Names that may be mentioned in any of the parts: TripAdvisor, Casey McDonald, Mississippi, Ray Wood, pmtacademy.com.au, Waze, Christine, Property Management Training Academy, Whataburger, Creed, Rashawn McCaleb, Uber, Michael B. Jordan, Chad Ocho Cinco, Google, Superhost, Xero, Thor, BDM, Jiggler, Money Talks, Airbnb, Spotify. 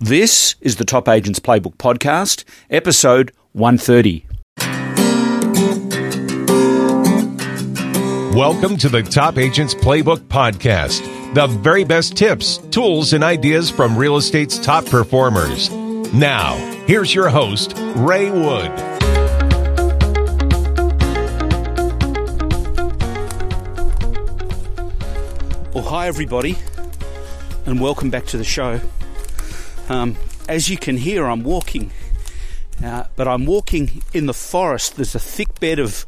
This is the Top Agents Playbook Podcast, episode 130. Welcome to the Top Agents Playbook Podcast, the very best tips, tools, and ideas from real estate's top performers. Now, here's your host, Ray Wood. Well, hi, everybody, and welcome back to the show. As you can hear, I'm walking, but I'm walking in the forest. There's a thick bed of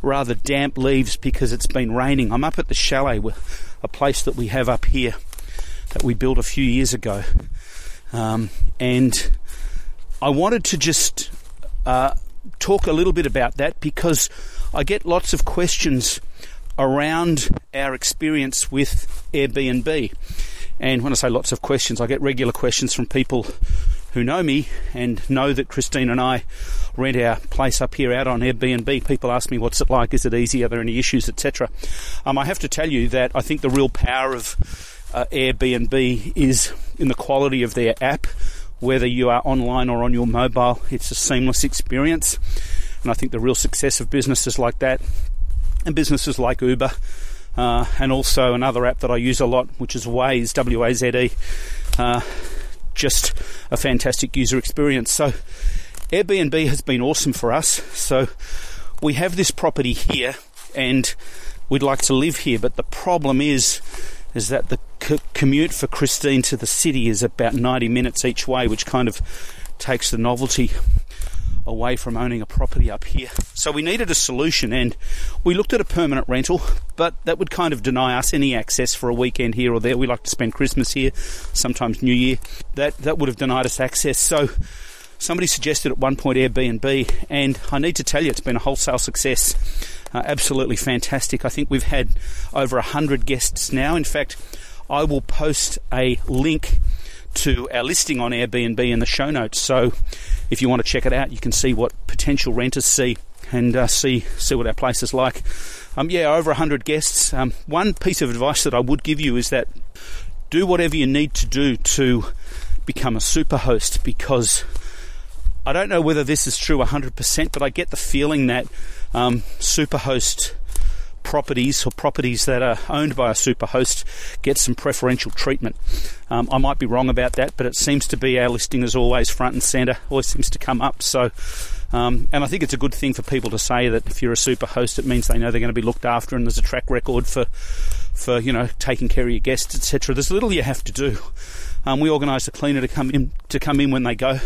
rather damp leaves because it's been raining. I'm up at the chalet, a place that we have up here that we built a few years ago. And I wanted to just talk a little bit about that because I get lots of questions around our experience with Airbnb. And when I say lots of questions, I get regular questions from people who know me and know that Christine and I rent our place up here out on Airbnb. People ask me, what's it like? Is it easy? Are there any issues, etc.? I have to tell you that I think the real power of Airbnb is in the quality of their app. Whether you are online or on your mobile, it's a seamless experience. And I think the real success of businesses like that and businesses like Uber, and also another app that I use a lot, which is Waze, W-A-Z-E. Just a fantastic user experience. So Airbnb has been awesome for us. So we have this property here and we'd like to live here. But the problem is that the commute for Christine to the city is about 90 minutes each way, which kind of takes the novelty away from owning a property up here. So we needed a solution and we looked at a permanent rental, but that would kind of deny us any access for a weekend here or there. We like to spend Christmas here, sometimes New Year. That would have denied us access. So somebody suggested at one point Airbnb, and I need to tell you it's been a wholesale success. Absolutely fantastic. I think we've had over 100 guests now. In fact, I will post a link to our listing on Airbnb in the show notes. So if you want to check it out, you can see what potential renters see and see what our place is like. Over 100 guests. One piece of advice that I would give you is that do whatever you need to do to become a super host, because I don't know whether this is true 100%, but I get the feeling that super host properties or properties that are owned by a superhost get some preferential treatment. I might be wrong about that, but it seems to be our listing is always front and centre, always seems to come up. So, and I think it's a good thing for people to say that if you're a superhost, it means they know they're going to be looked after and there's a track record for taking care of your guests, etc. There's little you have to do. We organise the cleaner to come in when they go,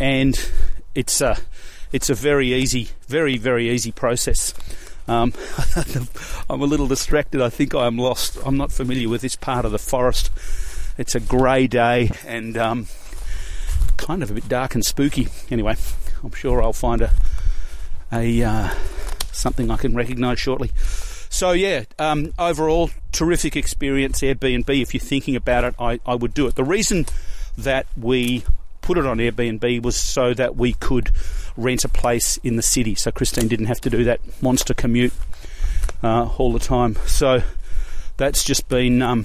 and it's a very, very easy process. I'm a little distracted. I think I'm lost. I'm not familiar with this part of the forest. It's a grey day and kind of a bit dark and spooky. Anyway, I'm sure I'll find a something I can recognise shortly. So overall, terrific experience, Airbnb. If you're thinking about it, I would do it. The reason that we put it on Airbnb was so that we could rent a place in the city, so Christine didn't have to do that monster commute all the time. So that's just been a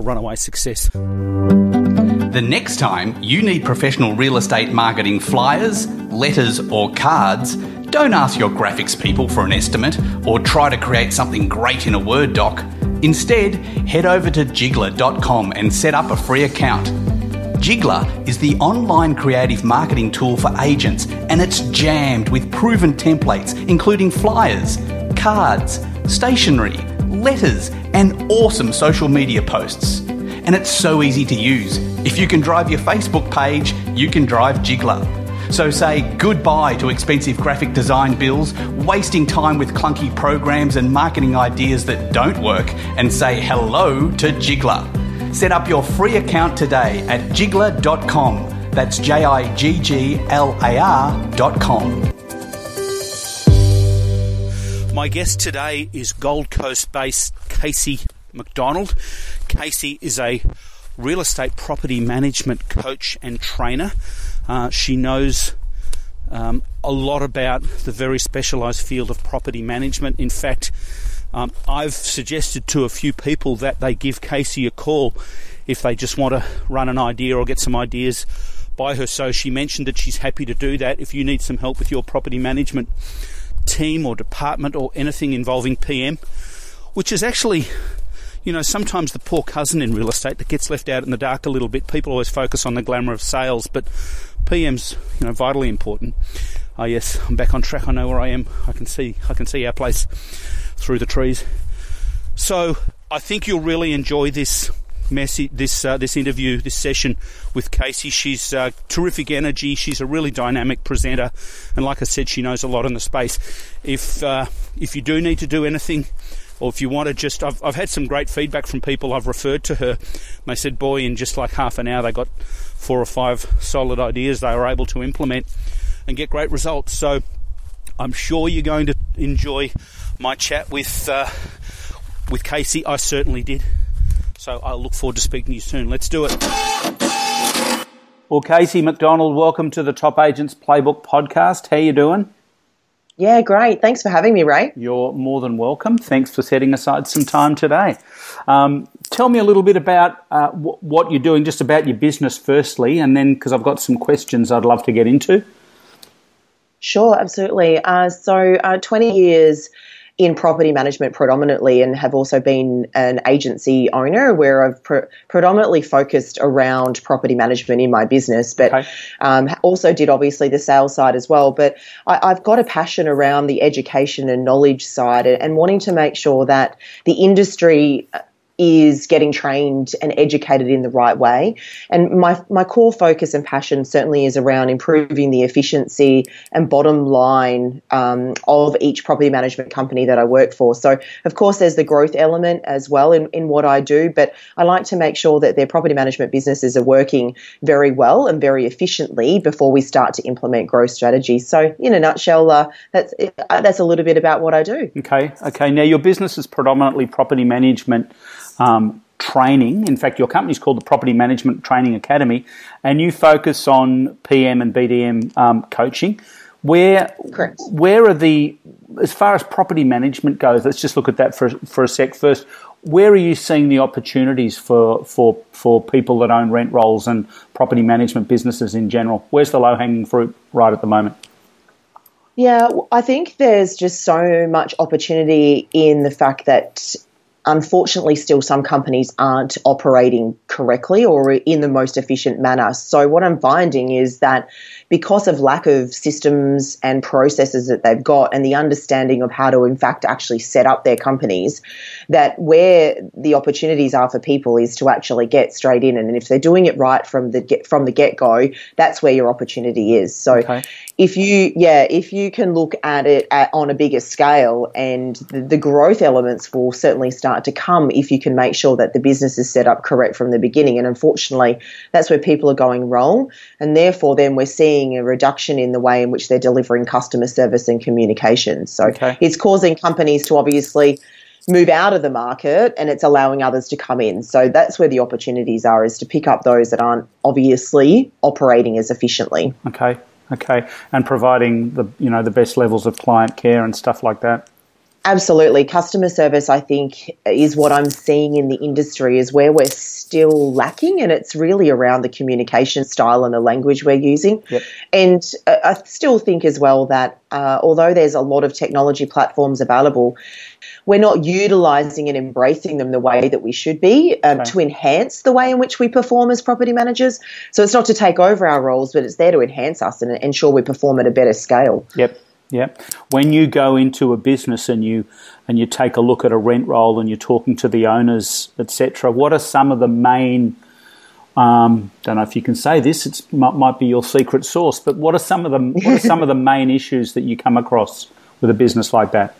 runaway success. The next time you need professional real estate marketing flyers, letters or cards, don't ask your graphics people for an estimate or try to create something great in a Word doc. Instead, head over to Jiggler.com and set up a free account. Jiggler is the online creative marketing tool for agents, and it's jammed with proven templates including flyers, cards, stationery, letters and awesome social media posts. And it's so easy to use. If you can drive your Facebook page, you can drive Jiggler. So say goodbye to expensive graphic design bills, wasting time with clunky programs and marketing ideas that don't work, and say hello to Jiggler. Set up your free account today at jiggler.com. That's jigglar.com. My guest today is Gold Coast-based Casey McDonald. Casey is a real estate property management coach and trainer. She knows a lot about the very specialised field of property management. In fact, I've suggested to a few people that they give Casey a call if they just want to run an idea or get some ideas by her. So she mentioned that she's happy to do that. If you need some help with your property management team or department or anything involving PM, which is actually, you know, sometimes the poor cousin in real estate that gets left out in the dark a little bit. People always focus on the glamour of sales, but PM's, you know, vitally important. Oh yes, I'm back on track. I know where I am. I can see our place through the trees. So I think you'll really enjoy this message, this interview, this session with Casey. She's terrific energy. She's a really dynamic presenter, and like I said, she knows a lot in the space. If you do need to do anything, or if you want to just, I've had some great feedback from people I've referred to her. And they said, boy, in just like half an hour, they got 4 or 5 solid ideas they were able to implement and get great results. So I'm sure you're going to enjoy my chat with Casey. I certainly did. So I look forward to speaking to you soon. Let's do it. Well, Casey McDonald, welcome to the Top Agents Playbook podcast. How you doing? Yeah, great. Thanks for having me, Ray. You're more than welcome. Thanks for setting aside some time today. Tell me a little bit about what you're doing, just about your business firstly, and then because I've got some questions I'd love to get into. Sure, absolutely. 20 years in property management predominantly, and have also been an agency owner where I've predominantly focused around property management in my business, but okay. Also did obviously the sales side as well. But I've got a passion around the education and knowledge side, and wanting to make sure that the industry is getting trained and educated in the right way. And my core focus and passion certainly is around improving the efficiency and bottom line of each property management company that I work for. So, of course, there's the growth element as well in what I do, but I like to make sure that their property management businesses are working very well and very efficiently before we start to implement growth strategies. So, in a nutshell, that's a little bit about what I do. Okay. Now, your business is predominantly property management training. In fact, your company's called the Property Management Training Academy, and you focus on PM and BDM coaching. Correct. Where are as far as property management goes, let's just look at that for a sec first. Where are you seeing the opportunities for people that own rent rolls and property management businesses in general? Where's the low-hanging fruit right at the moment? Yeah, I think there's just so much opportunity in the fact that unfortunately, still some companies aren't operating correctly or in the most efficient manner. So what I'm finding is that because of lack of systems and processes that they've got and the understanding of how to, in fact, actually set up their companies, that where the opportunities are for people is to actually get straight in. And if they're doing it right from the get-go, that's where your opportunity is. So okay. If you can look at it on a bigger scale, and the growth elements will certainly start to come if you can make sure that the business is set up correct from the beginning. And unfortunately, that's where people are going wrong. And therefore, then we're seeing a reduction in the way in which they're delivering customer service and communication. So okay. It's causing companies to obviously move out of the market, and it's allowing others to come in. So that's where the opportunities are, is to pick up those that aren't obviously operating as efficiently. Okay, and providing the best levels of client care and stuff like that. Absolutely. Customer service, I think, is what I'm seeing in the industry is where we're still lacking, and it's really around the communication style and the language we're using. Yep. And I still think as well that although there's a lot of technology platforms available, we're not utilising and embracing them the way that we should be to enhance the way in which we perform as property managers. So it's not to take over our roles, but it's there to enhance us and ensure we perform at a better scale. Yep. Yeah, when you go into a business and you take a look at a rent roll and you're talking to the owners, etc., what are some of the main? Don't know if you can say this. It might be your secret sauce, but what are some of the main issues that you come across with a business like that?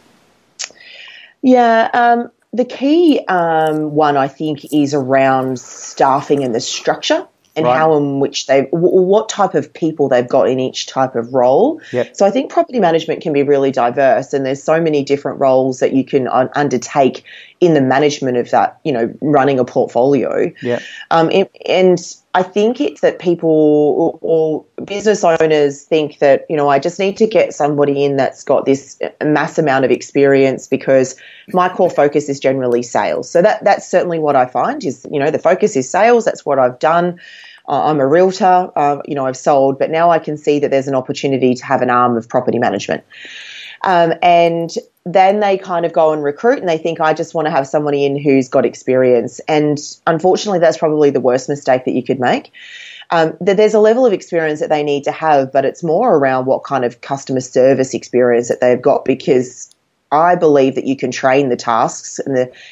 Yeah. The key one I think is around staffing and the structure. And right. How in which what type of people they've got in each type of role. Yep. So I think property management can be really diverse, and there's so many different roles that you can undertake in the management of that, running a portfolio. Yeah. And I think it's that people or business owners think that, you know, I just need to get somebody in that's got this mass amount of experience because my core focus is generally sales. So that's certainly what I find is, you know, the focus is sales. That's what I've done. I'm a realtor. You know, I've sold, but now I can see that there's an opportunity to have an arm of property management. And then they kind of go and recruit and they think, I just want to have somebody in who's got experience. And unfortunately, that's probably the worst mistake that you could make. That there's a level of experience that they need to have, but it's more around what kind of customer service experience that they've got, because I believe that you can train the tasks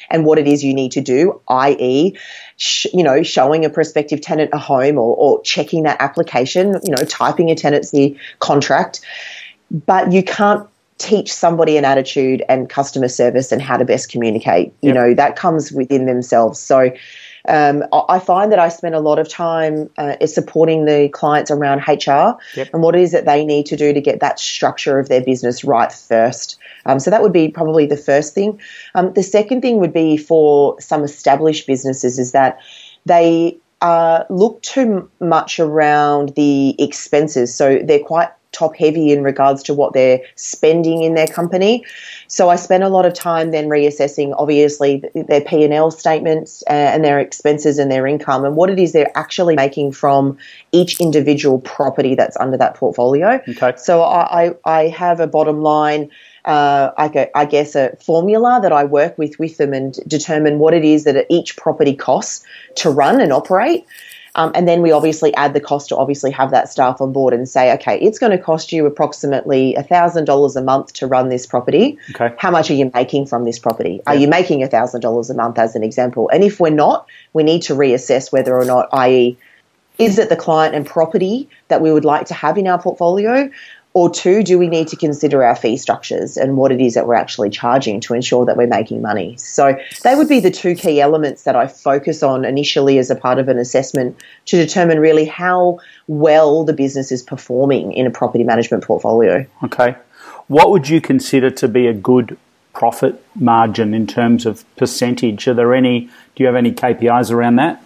and what it is you need to do, i.e., showing a prospective tenant a home or checking that application, you know, typing a tenancy contract. But you can't teach somebody an attitude and customer service and how to best communicate. You know, that comes within themselves. So I find that I spend a lot of time supporting the clients around HR and what it is that they need to do to get that structure of their business right first. So that would be probably the first thing. The second thing would be for some established businesses is that they look too much around the expenses. So they're quite top heavy in regards to what they're spending in their company. So I spend a lot of time then reassessing, obviously, their P&L statements and their expenses and their income and what it is they're actually making from each individual property that's under that portfolio. Okay. So I have a bottom line, I guess, a formula that I work with them and determine what it is that each property costs to run and operate. And then we obviously add the cost to obviously have that staff on board and say, okay, it's going to cost you approximately $1,000 a month to run this property. Okay. How much are you making from this property? Yeah. Are you making $1,000 a month as an example? And if we're not, we need to reassess whether or not, i.e., is it the client and property that we would like to have in our portfolio? Or two, do we need to consider our fee structures and what it is that we're actually charging to ensure that we're making money? So they would be the two key elements that I focus on initially as a part of an assessment to determine really how well the business is performing in a property management portfolio. Okay. What would you consider to be a good profit margin in terms of percentage? Do you have any KPIs around that?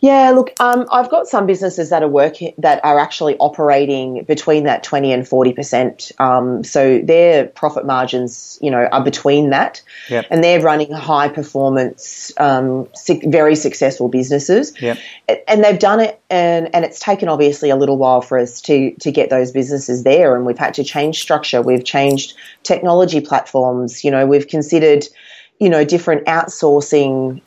Yeah, look, I've got some businesses that are actually operating between that 20 and 40%. So their profit margins, you know, are between that, and they're running high performance, very successful businesses, and they've done it, and it's taken obviously a little while for us to get those businesses there, and we've had to change structure, we've changed technology platforms, you know, we've considered, you know, different outsourcing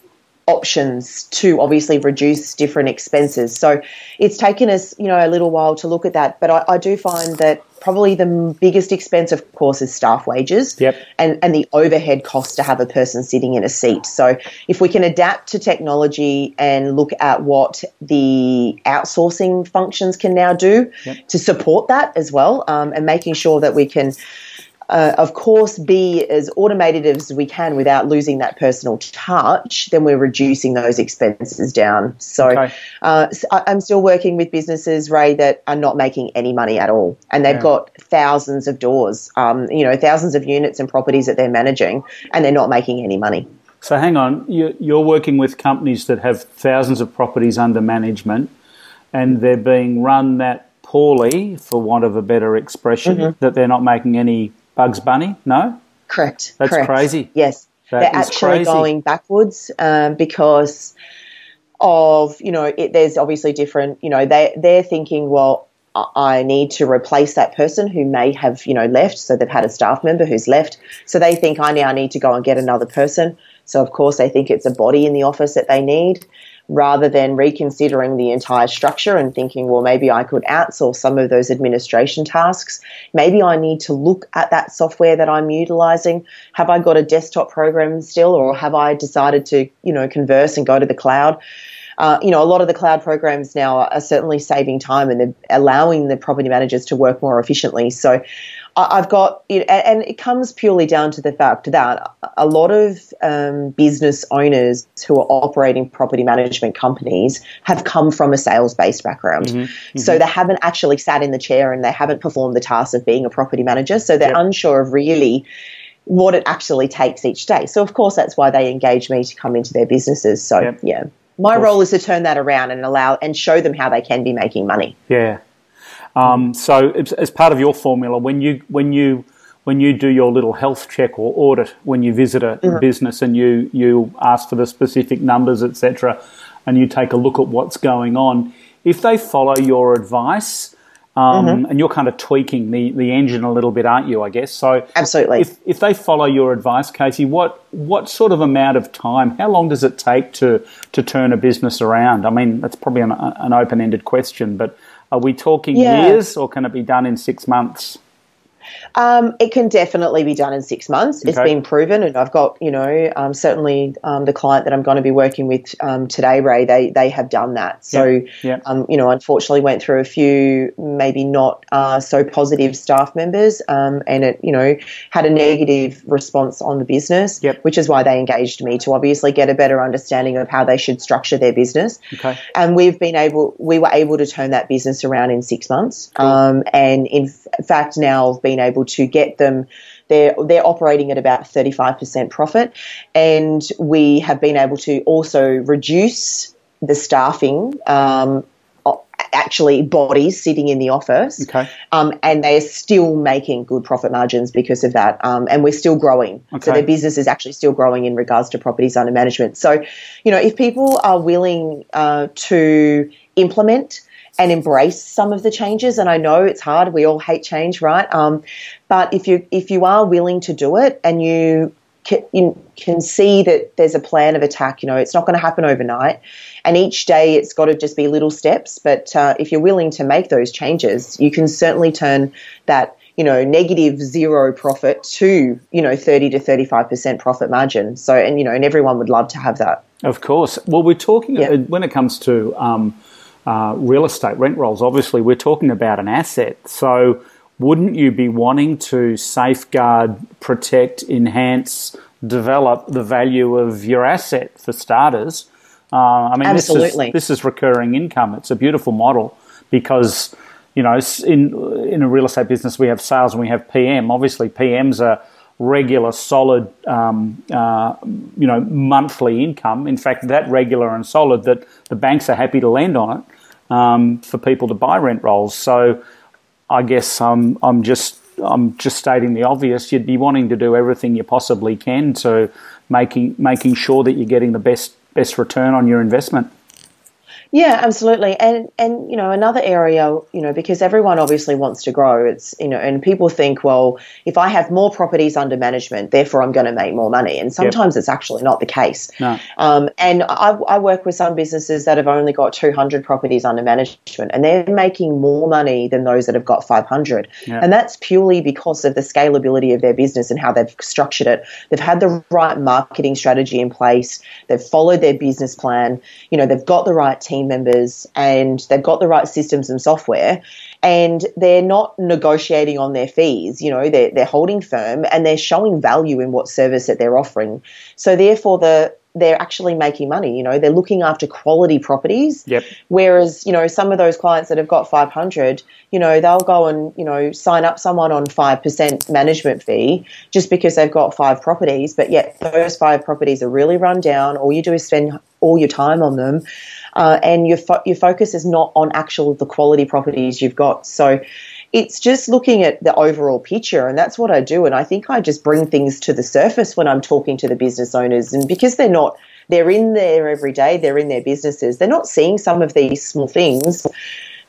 options to obviously reduce different expenses. So it's taken us, you know, a little while to look at that. But I do find that probably the biggest expense, of course, is staff wages and the overhead cost to have a person sitting in a seat. So if we can adapt to technology and look at what the outsourcing functions can now do to support that as well, and making sure that we can of course, be as automated as we can without losing that personal touch, then we're reducing those expenses down. So, so I'm still working with businesses, Ray, that are not making any money at all. And they've got thousands of doors, you know, thousands of units and properties that they're managing, and they're not making any money. So hang on, you're working with companies that have thousands of properties under management, and they're being run that poorly, for want of a better expression, that they're not making any Bugs Bunny? No? Correct. That's crazy. Yes. They're actually going backwards because of, you know, there's obviously different, you know, they're thinking, well, I need to replace that person who may have, you know, left. So they've had a staff member who's left. So they think I now need to go and get another person. So, of course, they think it's a body in the office that they need, rather than reconsidering the entire structure and thinking, well, maybe I could outsource some of those administration tasks. Maybe I need to look at that software that I'm utilizing. Have I got a desktop program still, or have I decided to, you know, converse and go to the cloud? You know, a lot of the cloud programs now are certainly saving time and they're allowing the property managers to work more efficiently. So I've got – and it comes purely down to the fact that a lot of business owners who are operating property management companies have come from a sales-based background. So they haven't actually sat in the chair and they haven't performed the task of being a property manager. So they're unsure of really what it actually takes each day. So, of course, that's why they engage me to come into their businesses. So, My role is to turn that around and allow and show them how they can be making money. Yeah. So as part of your formula, when you do your little health check or audit, when you visit a business and you ask for the specific numbers, etc., and you take a look at what's going on, if they follow your advice, and you're kind of tweaking the engine a little bit, aren't you, I guess? So absolutely. If they follow your advice, Casey, what sort of amount of time, how long does it take to turn a business around? I mean, that's probably an open-ended question, but are we talking years, or can it be done in 6 months? It can definitely be done in 6 months. Okay. It's been proven, and I've got, certainly the client that I'm going to be working with today, Ray, they have done that. So, unfortunately went through a few maybe not so positive staff members and it, had a negative response on the business, which is why they engaged me to obviously get a better understanding of how they should structure their business. Okay. And we were able to turn that business around in 6 months. Cool. And in fact, now I've been able to get them, they're operating at about 35% profit, and we have been able to also reduce the staffing, actually bodies sitting in the office, and they're still making good profit margins because of that, and we're still growing. Okay. So their business is actually still growing in regards to properties under management. So, if people are willing to implement and embrace some of the changes. And I know it's hard. We all hate change, right? But if you are willing to do it, and you can see that there's a plan of attack, it's not going to happen overnight. And each day it's got to just be little steps. But if you're willing to make those changes, you can certainly turn that, negative zero profit to, 30 to 35% profit margin. So, and, and everyone would love to have that. Of course. Well, we're talking when it comes to real estate rent rolls, obviously we're talking about an asset. So wouldn't you be wanting to safeguard, protect, enhance, develop the value of your asset for starters? Absolutely. This is recurring income. It's a beautiful model because, in a real estate business we have sales and we have PM. Obviously PM's a regular, solid, monthly income. In fact, that regular and solid that the banks are happy to lend on it for people to buy rent rolls. So, I guess I'm just stating the obvious. You'd be wanting to do everything you possibly can to making sure that you're getting the best return on your investment. Yeah, absolutely. And another area, because everyone obviously wants to grow, it's, and people think, well, if I have more properties under management, therefore I'm going to make more money. And sometimes it's actually not the case. No. And I work with some businesses that have only got 200 properties under management, and they're making more money than those that have got 500. Yeah. And that's purely because of the scalability of their business and how they've structured it. They've had the right marketing strategy in place. They've followed their business plan. They've got the right team members, and they've got the right systems and software, and they're not negotiating on their fees. They're holding firm, and they're showing value in what service that they're offering. So therefore, they're actually making money. They're looking after quality properties. Yep. Whereas, some of those clients that have got 500, they'll go and, sign up someone on 5% management fee just because they've got 5 properties, but yet those 5 properties are really run down. All you do is spend all your time on them. And your focus is not on actual the quality properties you've got. So it's just looking at the overall picture, and that's what I do. And I think I just bring things to the surface when I'm talking to the business owners, and because they're in there every day, they're in their businesses, they're not seeing some of these small things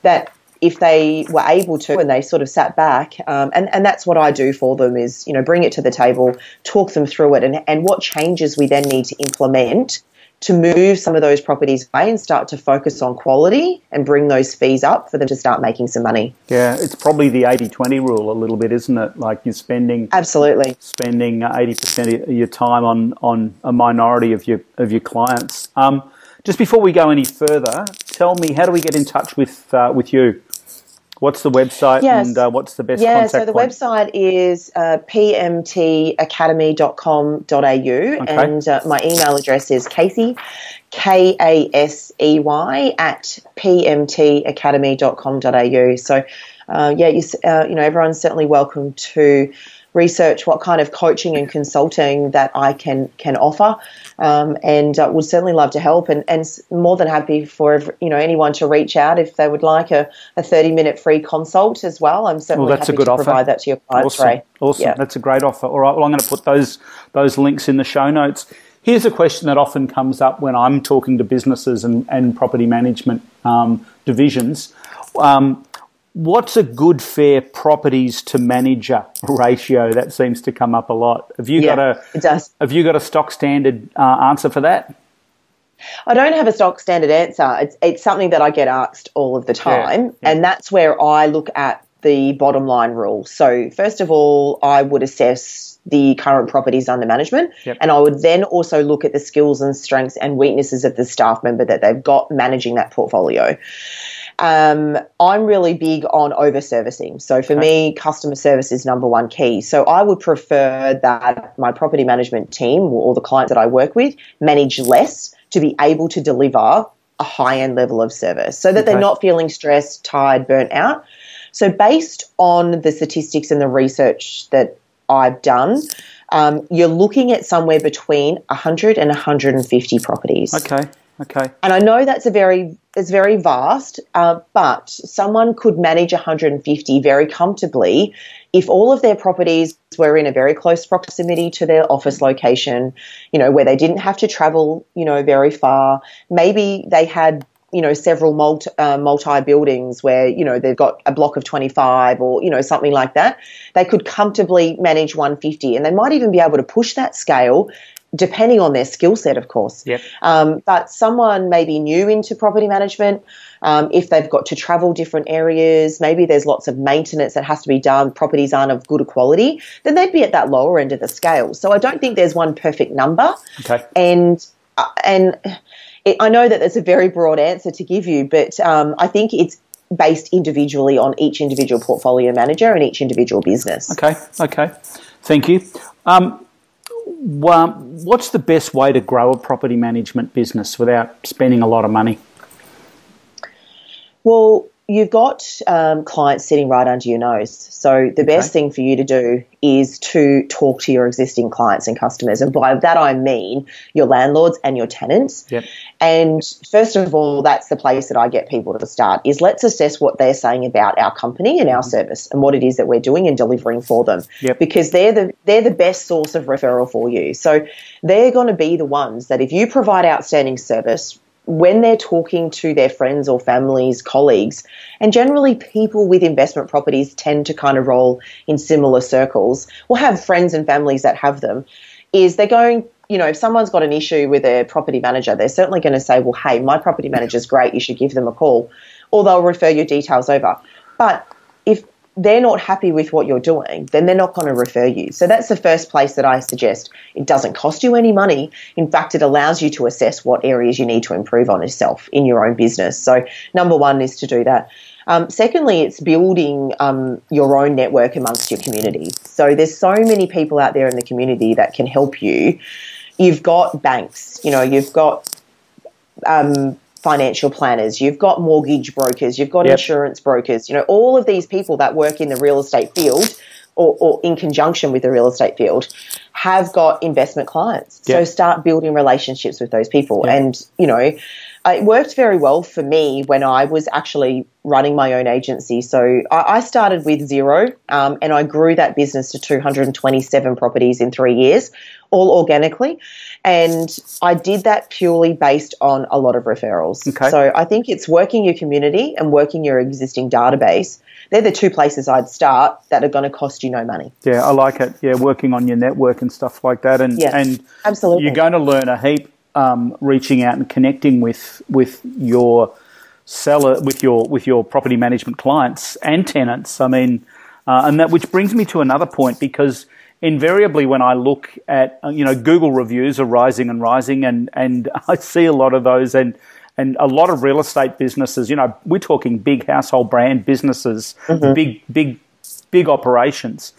that if they were able to and they sort of sat back, and that's what I do for them is, bring it to the table, talk them through it and what changes we then need to implement to move some of those properties away and start to focus on quality and bring those fees up for them to start making some money. Yeah, it's probably the 80-20 rule a little bit, isn't it? Like you're spending 80% of your time on a minority of your clients. Just before we go any further, tell me, how do we get in touch with you? What's the website and what's the best contact point? Yeah, so the website is pmtacademy.com.au, and my email address is Casey, Kasey, @pmtacademy.com.au. So, everyone's certainly welcome to research what kind of coaching and consulting that I can offer, and would certainly love to help, and more than happy for, you know, anyone to reach out if they would like a 30-minute free consult as well. I'm certainly happy to provide that to your clients, Ray. Awesome. Yeah. That's a great offer. All right, well, I'm going to put those links in the show notes. Here's a question that often comes up when I'm talking to businesses and property management divisions. What's a good, fair properties to manager ratio? That seems to come up a lot. Have you got a stock standard answer for that? I don't have a stock standard answer. It's something that I get asked all of the time, and that's where I look at the bottom line rule. So first of all, I would assess the current properties under management, and I would then also look at the skills and strengths and weaknesses of the staff member that they've got managing that portfolio. I'm really big on over-servicing. So for me, customer service is number one key. So I would prefer that my property management team or the clients that I work with manage less to be able to deliver a high-end level of service so that they're not feeling stressed, tired, burnt out. So based on the statistics and the research that I've done, you're looking at somewhere between 100 and 150 properties. Okay. And I know that's it's very vast, but someone could manage 150 very comfortably if all of their properties were in a very close proximity to their office location, you know, where they didn't have to travel, you know, very far. Maybe they had, you know, several multi buildings where, you know, they've got a block of 25 or, you know, something like that. They could comfortably manage 150, and they might even be able to push that scale depending on their skill set, of course. But someone maybe new into property management, if they've got to travel different areas, maybe there's lots of maintenance that has to be done, properties aren't of good quality, then they'd be at that lower end of the scale. So I don't think there's one perfect number. And I know that that's a very broad answer to give you, but I think it's based individually on each individual portfolio manager and each individual business. Okay. Thank you. What's the best way to grow a property management business without spending a lot of money? Well, you've got clients sitting right under your nose. So the best thing for you to do is to talk to your existing clients and customers. And by that I mean your landlords and your tenants. And first of all, that's the place that I get people to start, is let's assess what they're saying about our company and our service and what it is that we're doing and delivering for them. Because they're the best source of referral for you. So they're going to be the ones that if you provide outstanding service, when they're talking to their friends or families, colleagues, and generally people with investment properties tend to kind of roll in similar circles, or have friends and families that have them, is they're going, you know, if someone's got an issue with their property manager, they're certainly going to say, well, hey, my property manager's great, you should give them a call, or they'll refer your details over. But if they're not happy with what you're doing, then they're not going to refer you. So that's the first place that I suggest. It doesn't cost you any money. In fact, it allows you to assess what areas you need to improve on yourself in your own business. So number one is to do that. Secondly, it's building your own network amongst your community. So there's so many people out there in the community that can help you. You've got banks, you know, you've got financial planners, you've got mortgage brokers, you've got insurance brokers, you know, all of these people that work in the real estate field or in conjunction with the real estate field have got investment clients. So start building relationships with those people. And, you know, it worked very well for me when I was actually running my own agency. So I started with Xero, and I grew that business to 227 properties in 3 years, all organically. And I did that purely based on a lot of referrals. So I think it's working your community and working your existing database. They're the two places I'd start that are going to cost you no money. Yeah, I like it. Yeah, working on your network and stuff like that. And absolutely, you're going to learn a heap. Reaching out and connecting with your seller, with your property management clients and tenants. I mean, and that which brings me to another point, because invariably when I look at, you know, Google reviews are rising, and I see a lot of those, and a lot of real estate businesses. You know, we're talking big household brand businesses, big operations,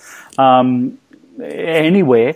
anywhere.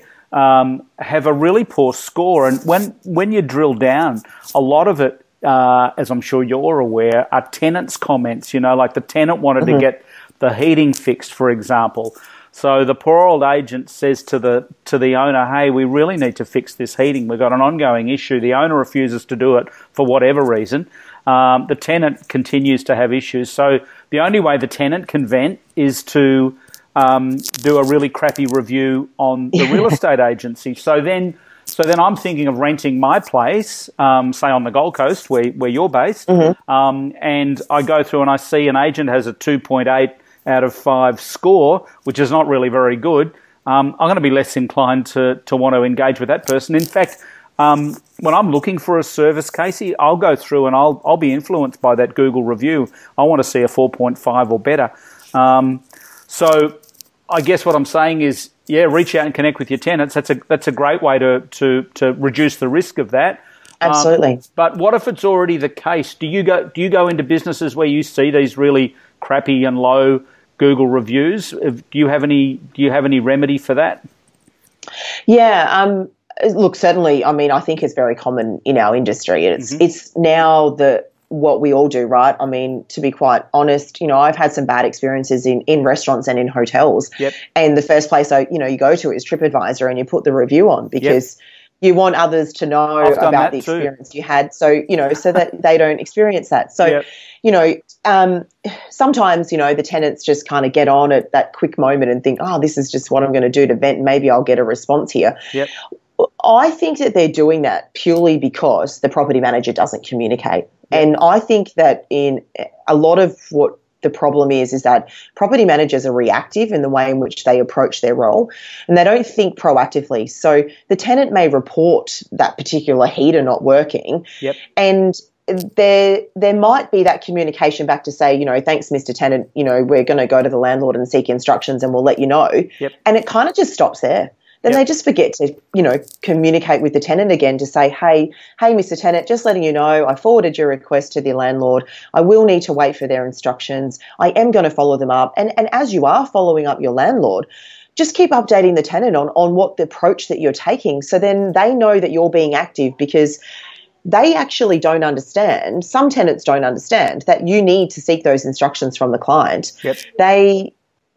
Have a really poor score, and when you drill down, a lot of it, as I'm sure you're aware, are tenants' comments. You know, like the tenant wanted to get the heating fixed, for example. So the poor old agent says to the owner, hey, we really need to fix this heating. We've got an ongoing issue. The owner refuses to do it for whatever reason. The tenant continues to have issues. So the only way the tenant can vent is to do a really crappy review on the real estate agency. So then I'm thinking of renting my place, say on the Gold Coast where you're based, mm-hmm. And I go through and I see an agent has a 2.8 out of 5 score, which is not really very good. I'm going to be less inclined to want to engage with that person. In fact, when I'm looking for a service, Casey, I'll go through and I'll be influenced by that Google review. I want to see a 4.5 or better. So I guess what I'm saying is, yeah, reach out and connect with your tenants. That's a great way to reduce the risk of that. Absolutely. But what if it's already the case? Do you go into businesses where you see these really crappy and low Google reviews? Do you have any remedy for that? Yeah. Look, certainly. I mean, I think it's very common in our industry. It's mm-hmm. it's now what we all do, right? I mean, to be quite honest, you know, I've had some bad experiences in restaurants and in hotels. Yep. And the first place you go to is TripAdvisor, and you put the review on because yep. you want others to know about the experience you had, so you know, so that they don't experience that. So, yep. you know, sometimes you know the tenants just kind of get on at that quick moment and think, oh, this is just what I'm going to do to vent. Maybe I'll get a response here. Yep. I think that they're doing that purely because the property manager doesn't communicate. Yeah. And I think that in a lot of what the problem is that property managers are reactive in the way in which they approach their role, and they don't think proactively. So the tenant may report that particular heater not working, yep. and there might be that communication back to say, you know, thanks, Mr. Tenant, you know, we're going to go to the landlord and seek instructions and we'll let you know. Yep. And it kind of just stops there. Then yep. they just forget to, you know, communicate with the tenant again to say, hey, Mr. Tenant, just letting you know, I forwarded your request to the landlord. I will need to wait for their instructions. I am going to follow them up. And as you are following up your landlord, just keep updating the tenant on what the approach that you're taking, so then they know that you're being active, because they actually don't understand, some tenants don't understand, that you need to seek those instructions from the client. Yep.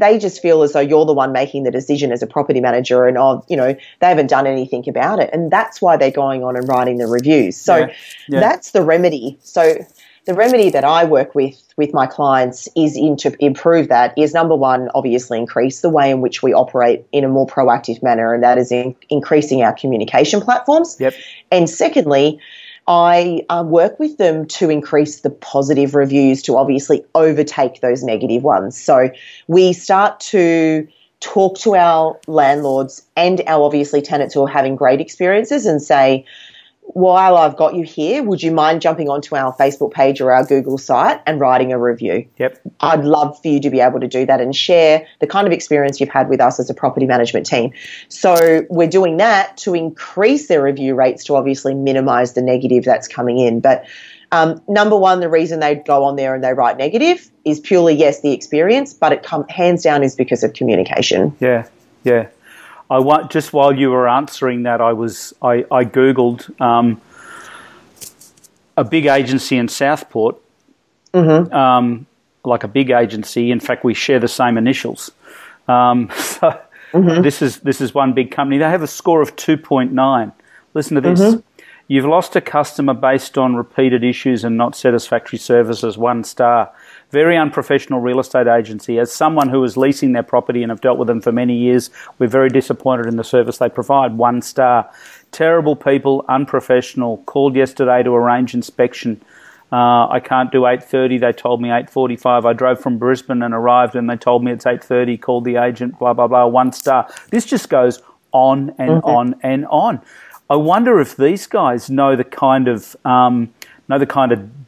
They just feel as though you're the one making the decision as a property manager, and, oh, you know, they haven't done anything about it. And that's why they're going on and writing the reviews. So that's the remedy. So the remedy that I work with my clients to improve that is, number one, obviously increase the way in which we operate in a more proactive manner, and that is in increasing our communication platforms. Yep. And secondly, I work with them to increase the positive reviews to obviously overtake those negative ones. So we start to talk to our landlords and our obviously tenants who are having great experiences and say, while I've got you here, would you mind jumping onto our Facebook page or our Google site and writing a review? Yep. I'd love for you to be able to do that and share the kind of experience you've had with us as a property management team. So we're doing that to increase their review rates to obviously minimize the negative that's coming in. But number one, the reason they go on there and they write negative is purely, yes, the experience, but it hands down is because of communication. Yeah, yeah. Just while you were answering that, I Googled a big agency in Southport, mm-hmm. Like a big agency. In fact, we share the same initials. So mm-hmm. this is one big company. They have a score of 2.9. Listen to this. Mm-hmm. You've lost a customer based on repeated issues and not satisfactory services, 1 star. Very unprofessional real estate agency. As someone who is leasing their property and have dealt with them for many years, we're very disappointed in the service they provide, 1 star. Terrible people, unprofessional. Called yesterday to arrange inspection. I can't do 8:30. They told me 8:45. I drove from Brisbane and arrived and they told me it's 8:30. Called the agent, blah, blah, blah, 1 star. This just goes on and mm-hmm. on and on. I wonder if these guys know the kind of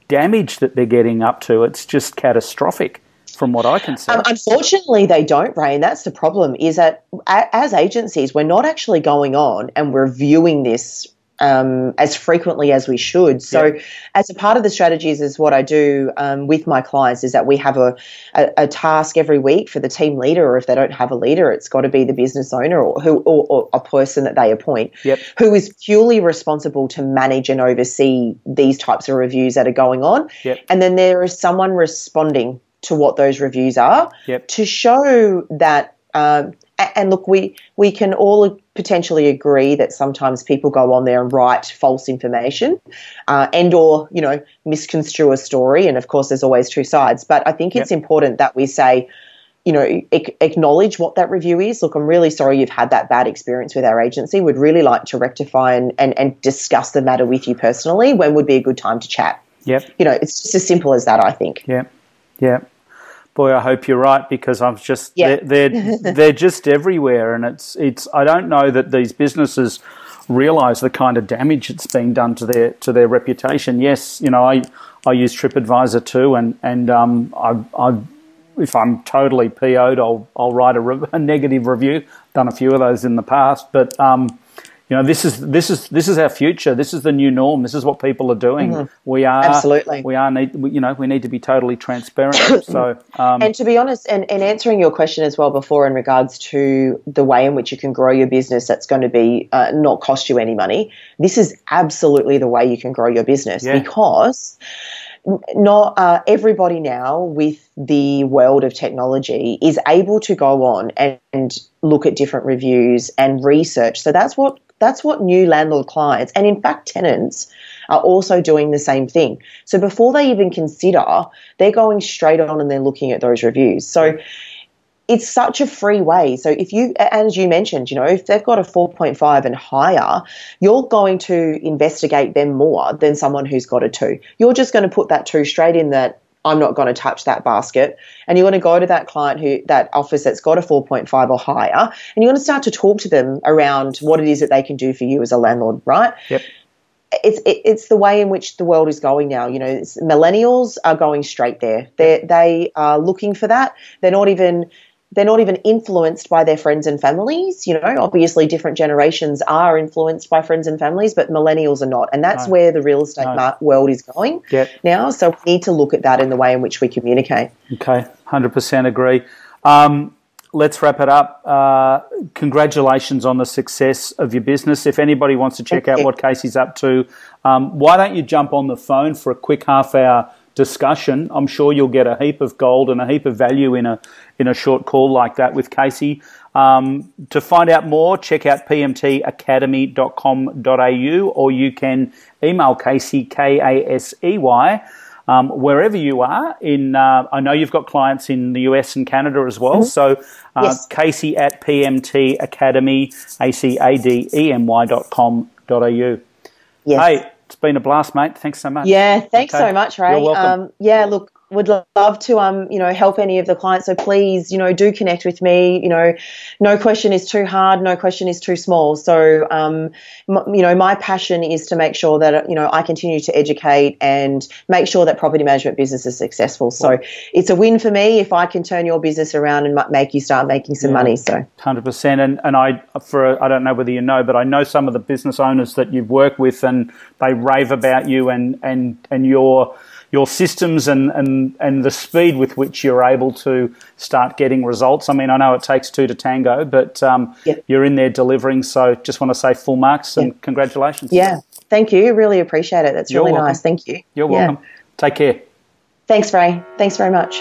damage that they're getting up to. It's just catastrophic, from what I can see. Unfortunately, they don't, Ray, and that's the problem. Is that as agencies, we're not actually going on and reviewing this as frequently as we should. So, yeah. as a part of the strategies is what I do with my clients is that we have a task every week for the team leader, or if they don't have a leader, it's got to be the business owner or a person that they appoint, yep. who is purely responsible to manage and oversee these types of reviews that are going on. Yep. And then there is someone responding to what those reviews are, yep. to show that And look, we can all potentially agree that sometimes people go on there and write false information and or, you know, misconstrue a story. And, of course, there's always two sides. But I think it's important that we say, you know, acknowledge what that review is. Look, I'm really sorry you've had that bad experience with our agency. We'd really like to rectify and discuss the matter with you personally. When would be a good time to chat? Yep. You know, it's just as simple as that, I think. Yeah, yeah. Boy, I hope you're right, because I'm just they're just everywhere, and it's I don't know that these businesses realise the kind of damage that's being done to their reputation. Yes, you know, I use TripAdvisor too, and I if I'm totally PO'd, I'll write a negative review. Done a few of those in the past, but you know, this is our future. This is the new norm. This is what people are doing. Mm-hmm. We need to be totally transparent. So, and to be honest, and answering your question as well before in regards to the way in which you can grow your business, that's going to be not cost you any money. This is absolutely the way you can grow your business because not everybody now with the world of technology is able to go on and look at different reviews and research. So that's what new landlord clients and, in fact, tenants are also doing the same thing. So before they even consider, they're going straight on and they're looking at those reviews. So it's such a free way. So if you, as you mentioned, you know, if they've got a 4.5 and higher, you're going to investigate them more than someone who's got a 2. You're just going to put that 2 straight in that I'm not going to touch that basket. And you want to go to that client who, that office that's got a 4.5 or higher, and you want to start to talk to them around what it is that they can do for you as a landlord, right? Yep. It's the way in which the world is going now. You know, millennials are going straight there. They are looking for that. They're not even influenced by their friends and families. You know, obviously different generations are influenced by friends and families, but millennials are not. And that's where the real estate world is going now. So we need to look at that in the way in which we communicate. Okay, 100% agree. Let's wrap it up. Congratulations on the success of your business. If anybody wants to check out what Casey's up to, why don't you jump on the phone for a quick half-hour discussion? I'm sure you'll get a heap of gold and a heap of value in a short call like that with Casey. To find out more, check out pmtacademy.com.au, or you can email Casey, Kasey, wherever you are. I know you've got clients in the US and Canada as well. Mm-hmm. So Casey at pmtacademy.com.au. Yes. Hey, it's been a blast, mate. Thanks so much. Yeah, thanks so much, Ray. You're welcome. Look, would love to, you know, help any of the clients. So please, you know, do connect with me. You know, no question is too hard. No question is too small. So, you know, my passion is to make sure that, you know, I continue to educate and make sure that property management business is successful. So it's a win for me if I can turn your business around and make you start making some money. So 100%. And I don't know whether you know, but I know some of the business owners that you've worked with, and they rave about you and your systems and the speed with which you're able to start getting results. I mean, I know it takes two to tango, but you're in there delivering. So just want to say full marks and congratulations. Yeah, thank you. Really appreciate it. That's really nice. Thank you. You're welcome. Take care. Thanks, Ray. Thanks very much.